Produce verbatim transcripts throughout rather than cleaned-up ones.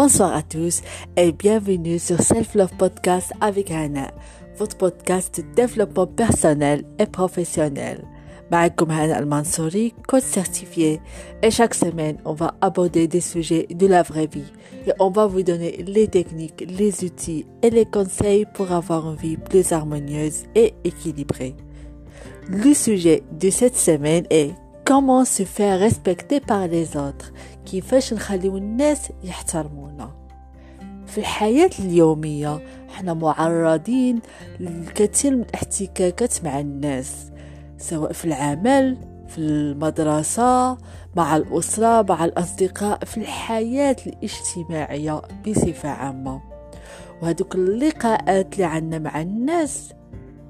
Bonsoir à tous et bienvenue sur Self Love Podcast avec Hannah, votre podcast de développement personnel et professionnel. معكم هانا المنصوري كوتش certifié et chaque semaine on va aborder des sujets de la vraie vie et on va vous donner les techniques, les outils et les conseils pour avoir une vie plus harmonieuse et équilibrée. Le sujet de cette semaine est comment se faire respecter par les autres, كيفاش نخليو الناس يحترمونا. في الحياة اليومية احنا معرضين لكثير من الاحتكاكات مع الناس، سواء في العمل، في المدرسة، مع الأسرة، مع الأصدقاء، في الحياة الاجتماعية بصفة عامة. وهذوك اللقاءات اللي عنا مع الناس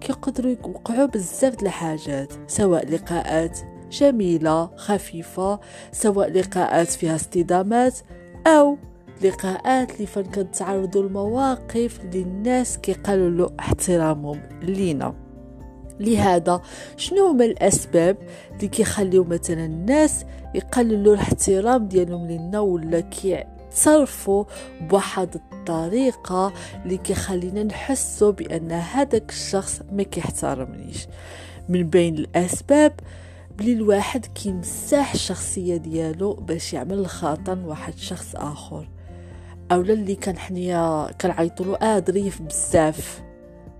كيقدروا يوقعوا بزاف الحاجات، سواء لقاءات جميلة خفيفة، سواء لقاءات فيها اصطدامات، أو لقاءات اللي فين كنتعرضوا لمواقف اللي الناس كيقللوا احترامهم لينا. لهذا شنو هما الاسباب اللي كيخليو مثلا الناس يقللوا الاحترام ديالهم لينا، ولا كيتصرفوا بواحد الطريقه اللي كيخلينا نحسوا بان هذاك الشخص ما كيحترمنيش؟ من بين الاسباب بلي الواحد كيمسح الشخصيه ديالو باش يعمل الخطا واحد شخص اخر، اولا اللي كان حنيا كنعيطوا له اه ظريف بزاف،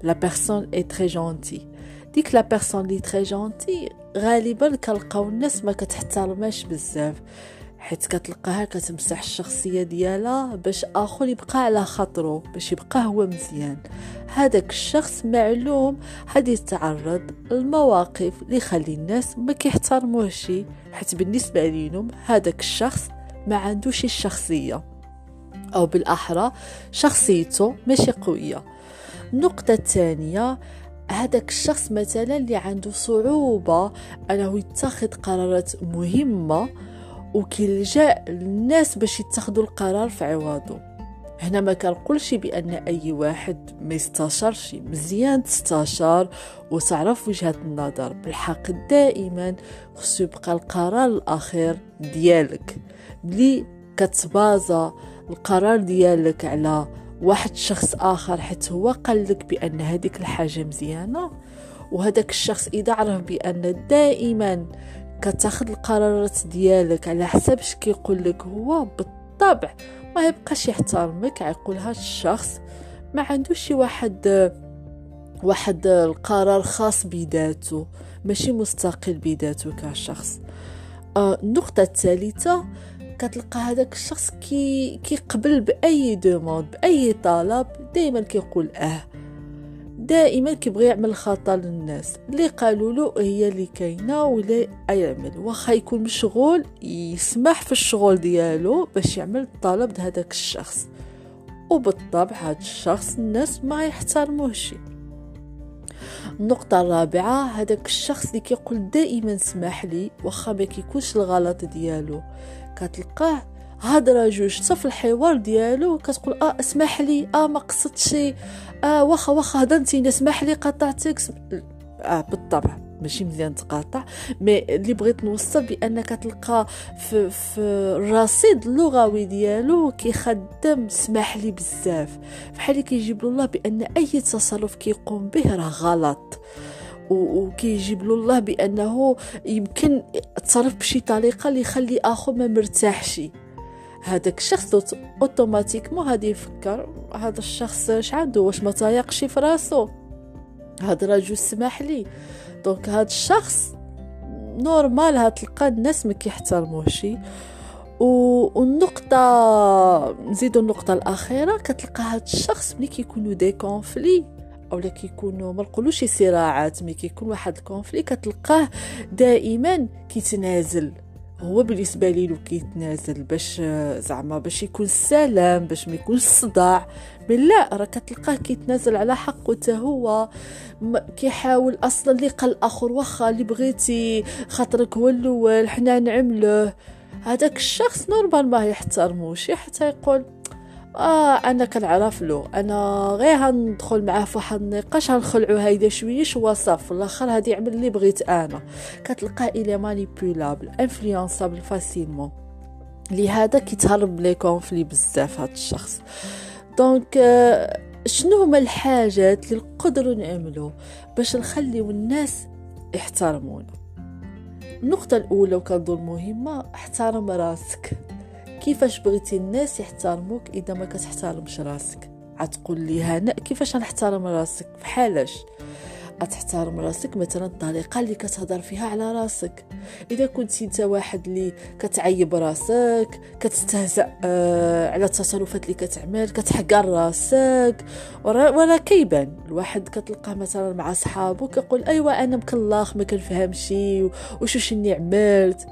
لا بيرسون اي تري جونتي، ديك لا بيرسون لي تري جونتي غالبا كنلقاو الناس ما كتحترماش بزاف، حيت كتلقاها كتمسح الشخصيه ديالها باش اخر يبقى على خاطرو، باش يبقى هو مزيان. هذاك الشخص معلوم غادي يتعرض لمواقف اللي يخلي الناس ما كيحترموهش، حيت بالنسبه ليهم هذاك الشخص ما عندوش الشخصيه، او بالاحرى شخصيته ماشي قويه. النقطه الثانيه، هذاك الشخص مثلا اللي عنده صعوبة أنه يتخذ قرارات مهمة وكيلجأ للناس باش يتخذوا القرار في عوضه. هنا ما كنقولش بأن أي واحد ما يستشارش، مزيان تستشار وتعرف وجهة النظر، بالحق دائما خصو يبقى القرار الأخير ديالك. بلي كتبازى القرار ديالك على واحد شخص آخر حيت هو قال لك بأن هذيك الحاجة مزيانة، وهذاك الشخص إذا عرف بأن دائما كتاخد القرارات ديالك على حسب اش كيقول لك هو، بالطبع ما يبقاش يحترمك. عيقول هذا الشخص ما عندوش شي واحد واحد القرار خاص بذاته، ماشي مستقل بذاته كشخص. النقطة الثالثة، كتلقى هذاك الشخص كي كيقبل باي دوموند، باي طلب، دائما كيقول اه، دائما كيبغي يعمل الخطا للناس، اللي قالوا له هي اللي كاينه ولا يعمل، واخا يكون مشغول يسمح في الشغل ديالو باش يعمل الطلب د هذاك الشخص، وبالطبع هذا الشخص الناس ما يحترموهش. النقطة الرابعة، هذاك الشخص اللي كيقول دائما سمح لي واخا ما كيكونش الغلط ديالو، كتلقاه هضره جوج حتى في الحوار ديالو كتقول اه اسمح لي، اه ما قصدتش، اه واخا واخا هضنتيني، اسمح لي قطعتك. اه بالطبع ماشي مزيان تقاطع، مي اللي بغيت نوصل بانك تلقى في, في الرصيد اللغوي ديالو كيخدم سمح لي بزاف، بحال كيجيب له الله بان اي تصرف كيقوم به راه غلط، وكيجيب له الله بانه يمكن تصرف بشي طريقه اللي يخلي اخو ما مرتاحش. هذاك الشخص اوتوماتيكمون غادي يفكر هذا الشخص اش عنده، واش ما تايقش في راسو، هضره جو سمح لي. دونك هذا الشخص نورمال هتلقى الناس ما كيحترموهش. والنقطه نزيدوا النقطه الاخيره، كتلقى هذا الشخص ملي كيكونوا دي كونفلي اولا كيكونوا ما نقولوش صراعات، ملي كيكون واحد الكونفلي كتلقاه دائما كيتنازل، هو بالنسبه ليه كيتنازل باش زعما باش يكون السلام، باش ما يكونش صداع، بل لا راه كتلقاه كيتنازل على حقه حتى هو، كيحاول اصلا اللي قال الاخر واخا اللي بغيتي خاطرك هو الاول حنا نعملوه. هذاك الشخص نورمال ما يحترموش، حتى يقول اه انا كنعرف له، انا غير هندخل معاه في واحد النقاش هنخلعو هيدا شويه شواصف، في الاخر غادي يعمل اللي بغيت انا. كتلقاه الى مانيبيولابل، انفلونسابل فاسيلمون، لهذا كيتهرب لي كونفلي بزاف هذا الشخص. دونك شنو هما الحاجات اللي نقدروا نعملو باش نخليو الناس يحترمونا؟ النقطه الاولى وكنظن مهمه، احترم راسك. كيفاش بغيتي الناس يحترموك اذا ما كتحترمش راسك؟ غتقول لي هنا كيفاش نحترم راسك؟ بحالاش تحترم راسك؟ مثلا الطريقه اللي كتهضر فيها على راسك. اذا كنت انت واحد اللي كتعيب راسك، كتستهزأ على التصرفات اللي كتعمل، كتحقر راسك ولا كيبان الواحد، كتلقاه مثلا مع صحابه كيقول ايوا انا مكلاخ ما كنفهمش وشوش اني عملت.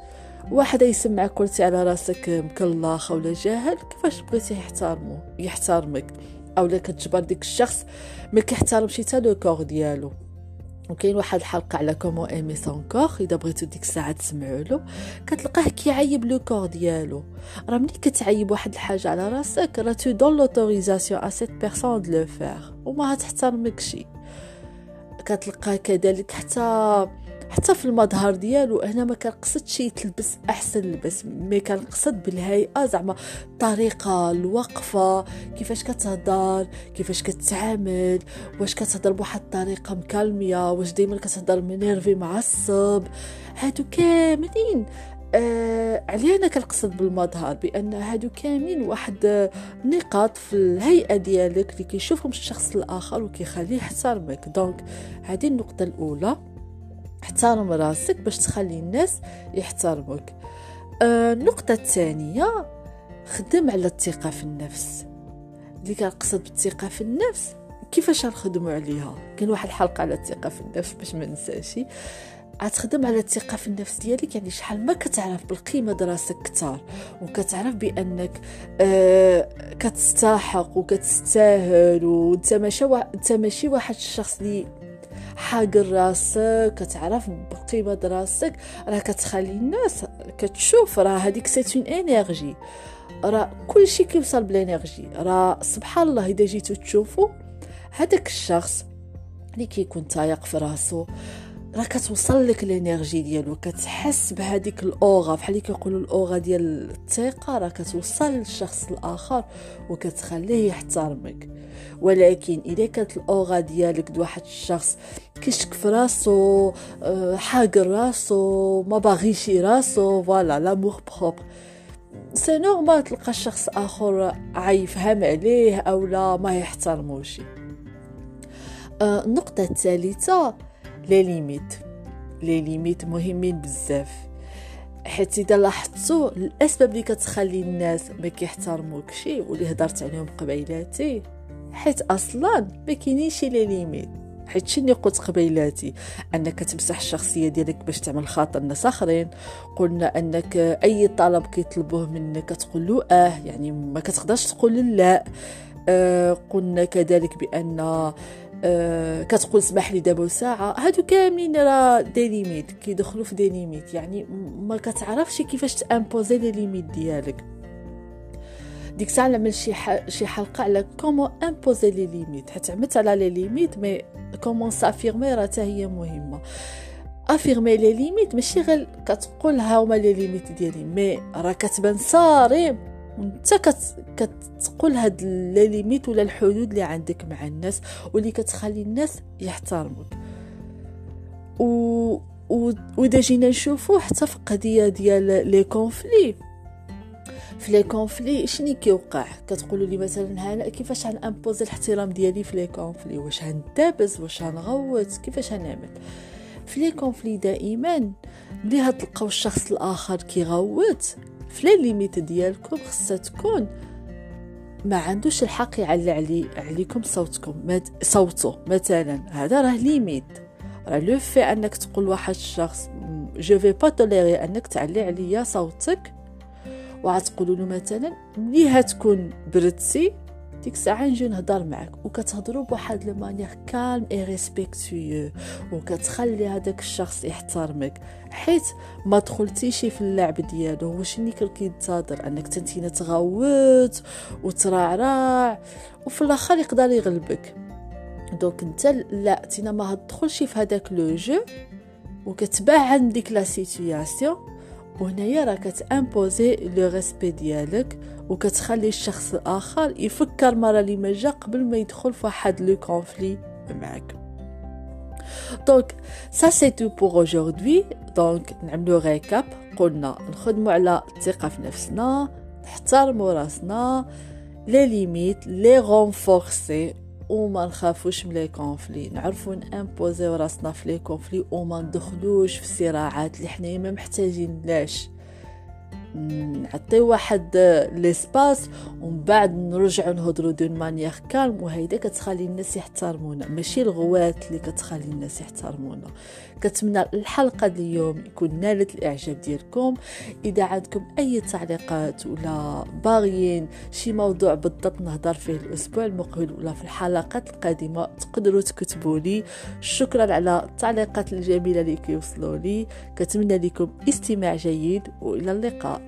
واحد يسمعك قلتي على راسك مكلاخ ولا جاهل، كيفاش بغيتي يحترمو يحترمك؟ اولا كتجبر ديك الشخص ما كيحترمش حتى لو كور ديالو. وكاين واحد الحلقه على كومو ايمي سون كور، اذا بغيتو ديك الساعه تسمعوا له، كتلقاه كيعيب لو كور ديالو. راه ملي كتعيب واحد الحاجه على راسك راه تو دون لوتوريزاسيون ا سيت بيرسون دو لو فير وما تحترمكش. كتلقاه كذلك حتى حتى في المظهر ديالو. هنا ما كنقصدش يتلبس احسن لبس، مي كنقصد بالهيئه، زعما الطريقه، الوقفه، كيفاش كتهضر، كيفاش كتعامل، واش كتهضر بواحد الطريقه مكالميه، واش ديما كتهضر منيرفي معصب. هادو كاملين آه عليه انا كنقصد بالمظهر، بان هادو كاملين واحد نقاط في الهيئه ديالك اللي كيشوفهم الشخص الاخر وكيخليه يحترمك. دونك هذه النقطه الاولى، احترم راسك باش تخلي الناس يحترموك. آه، النقطة الثانية، خدم على الثقة في النفس. اللي كنقصد بالثقة في النفس كيفاش غنخدموا عليها؟ كاين واحد الحلقة على الثقة في النفس باش ما ننساش. غتخدم على الثقة في النفس ديالك، يعني شحال ما كتعرف بالقيمة دراسك كتار، وكتعرف بأنك آه كتستحق وكتستاهل، وانت ماشي انت ماشي واحد الشخص اللي حاقر راسك، كتعرف بقيمه راسك، راه كتخلي الناس كتشوف راه هذيك سيت اون انرجي، راه كلشي كيوصل بالانرجي. راه سبحان الله اذا جيتو تشوفوا هذاك الشخص اللي كيكون تايق في راسو، راه كتوصل لك الانرجي ديالو، كتحس بهذيك الاوغا، بحال اللي كيقولوا الاوغا ديال الثقه، راه كتوصل للشخص الاخر وكتخليه يحترمك. ولكن اذا كانت الاوغا ديالك دواحد الشخص كيشك في راسو، حاقر راسو، ما باغيش راسو، فوالا لامور بروبر، سي نورمال تلقى الشخص اخر عايفهم عليه او لا ما يحترموش. النقطه الثالثه، لي ليميت. لي ليميت مهمين بزاف، حيت اذا لاحظتوا الاسباب اللي كتخلي الناس ما كيحترموكش واللي هضرت عليهم قبيلاتي، حيت اصلا ما كاينينش لي ليميت. حيت شنو قلت قبيلاتي؟ انك تمسح الشخصيه ديالك باش تعمل خاطر الناس اخرين، قلنا انك اي طلب كيطلبوه منك كتقول له اه، يعني ما كتقدرش تقول لا. آه قلنا كذلك بان أه كتقول سمح لي دابا ساعه. هادو كاملين راه دي ليميت، كيدخلوا في دي ليميت، يعني ما كتعرفش كيفاش تامبوزي لي ليميت ديالك. ديك الساعه نعمل شي شي حلقه على كومون امبوزي لي ليميت، حيت عملت على لي ليميت، مي كومون سافيرمي راه حتى هي مهمه. افيرمي لي ليميت ماشي غير كتقول ها هما لي ليميت ديالي، مي راه كتبان صارم وانت كتقول هاد لي ليميت ولا الحدود اللي عندك مع الناس واللي كتخلي الناس يحترموك. و ودا جينا نشوفو حتى في القضيه ديال لي كونفلي، في لي كونفلي شنو كيوقع؟ كتقولوا لي مثلا هنا كيفاش غنامبوز الاحترام ديالي في لي كونفلي؟ واش غندابز؟ واش غنغوت؟ كيفاش غنعمل في لي كونفلي؟ دائما ملي غتلقاو الشخص الاخر كيغوت في لي ليميت ديالكم، خصها تكون ما عندوش الحق يعلي علي عليكم صوتكم صوته مثلا. هذا راه ليميت، راه لو في انك تقول واحد الشخص جو في با توليري انك تعلي عليا صوتك، وغتقولوا له مثلا ملي هتكون بردتي ديك الساعه نجي نهضر معاك، وكتهضروا بواحد لو مانيير كالم اي ريسبكتيو، وكتخلي هذاك الشخص يحترمك، حيت ما دخلتيش في اللعب ديالو. وشني كينتظر انك تنتينا تغوت وترعرع وفي الاخر يقدر يغلبك. دونك انت لا تينا ما تدخلش في هذاك لو جو، وكتباع عندك لا سيتوياسيون، وهنايا راه كتامبوزي لو ريسبي ديالك وكتخلي الشخص الاخر يفكر مره اللي ما جا قبل ما يدخل في واحد لو كونفلي معك. دونك سا سي تو بور اجوردي. دونك نعملو ريكاب. قلنا نخدموا على الثقه في نفسنا، نحترموا راسنا، لي ليميت لي رونفورسي وما نخافوش من لي كونفلي، نعرفوا نامبوزيو راسنا في لي كونفلي وما ندخلوش في صراعات اللي حنايا ما محتاجين لاش. نعطيو واحد ليسباس ومن بعد نرجعوا نهضروا دون مانيير كالم، وهيدا كتخلي الناس يحترمونا، ماشي الغوات اللي كتخلي الناس يحترمونا. كنتمنى الحلقه اليوم يكون نالت الاعجاب ديالكم. اذا عندكم اي تعليقات ولا باغيين شي موضوع بالضبط نهضر فيه الاسبوع المقبل ولا في الحلقات القادمه تقدروا تكتبوا لي. شكرا على التعليقات الجميله اللي كيوصلوا لي. كنتمنى لكم استماع جيد والى اللقاء.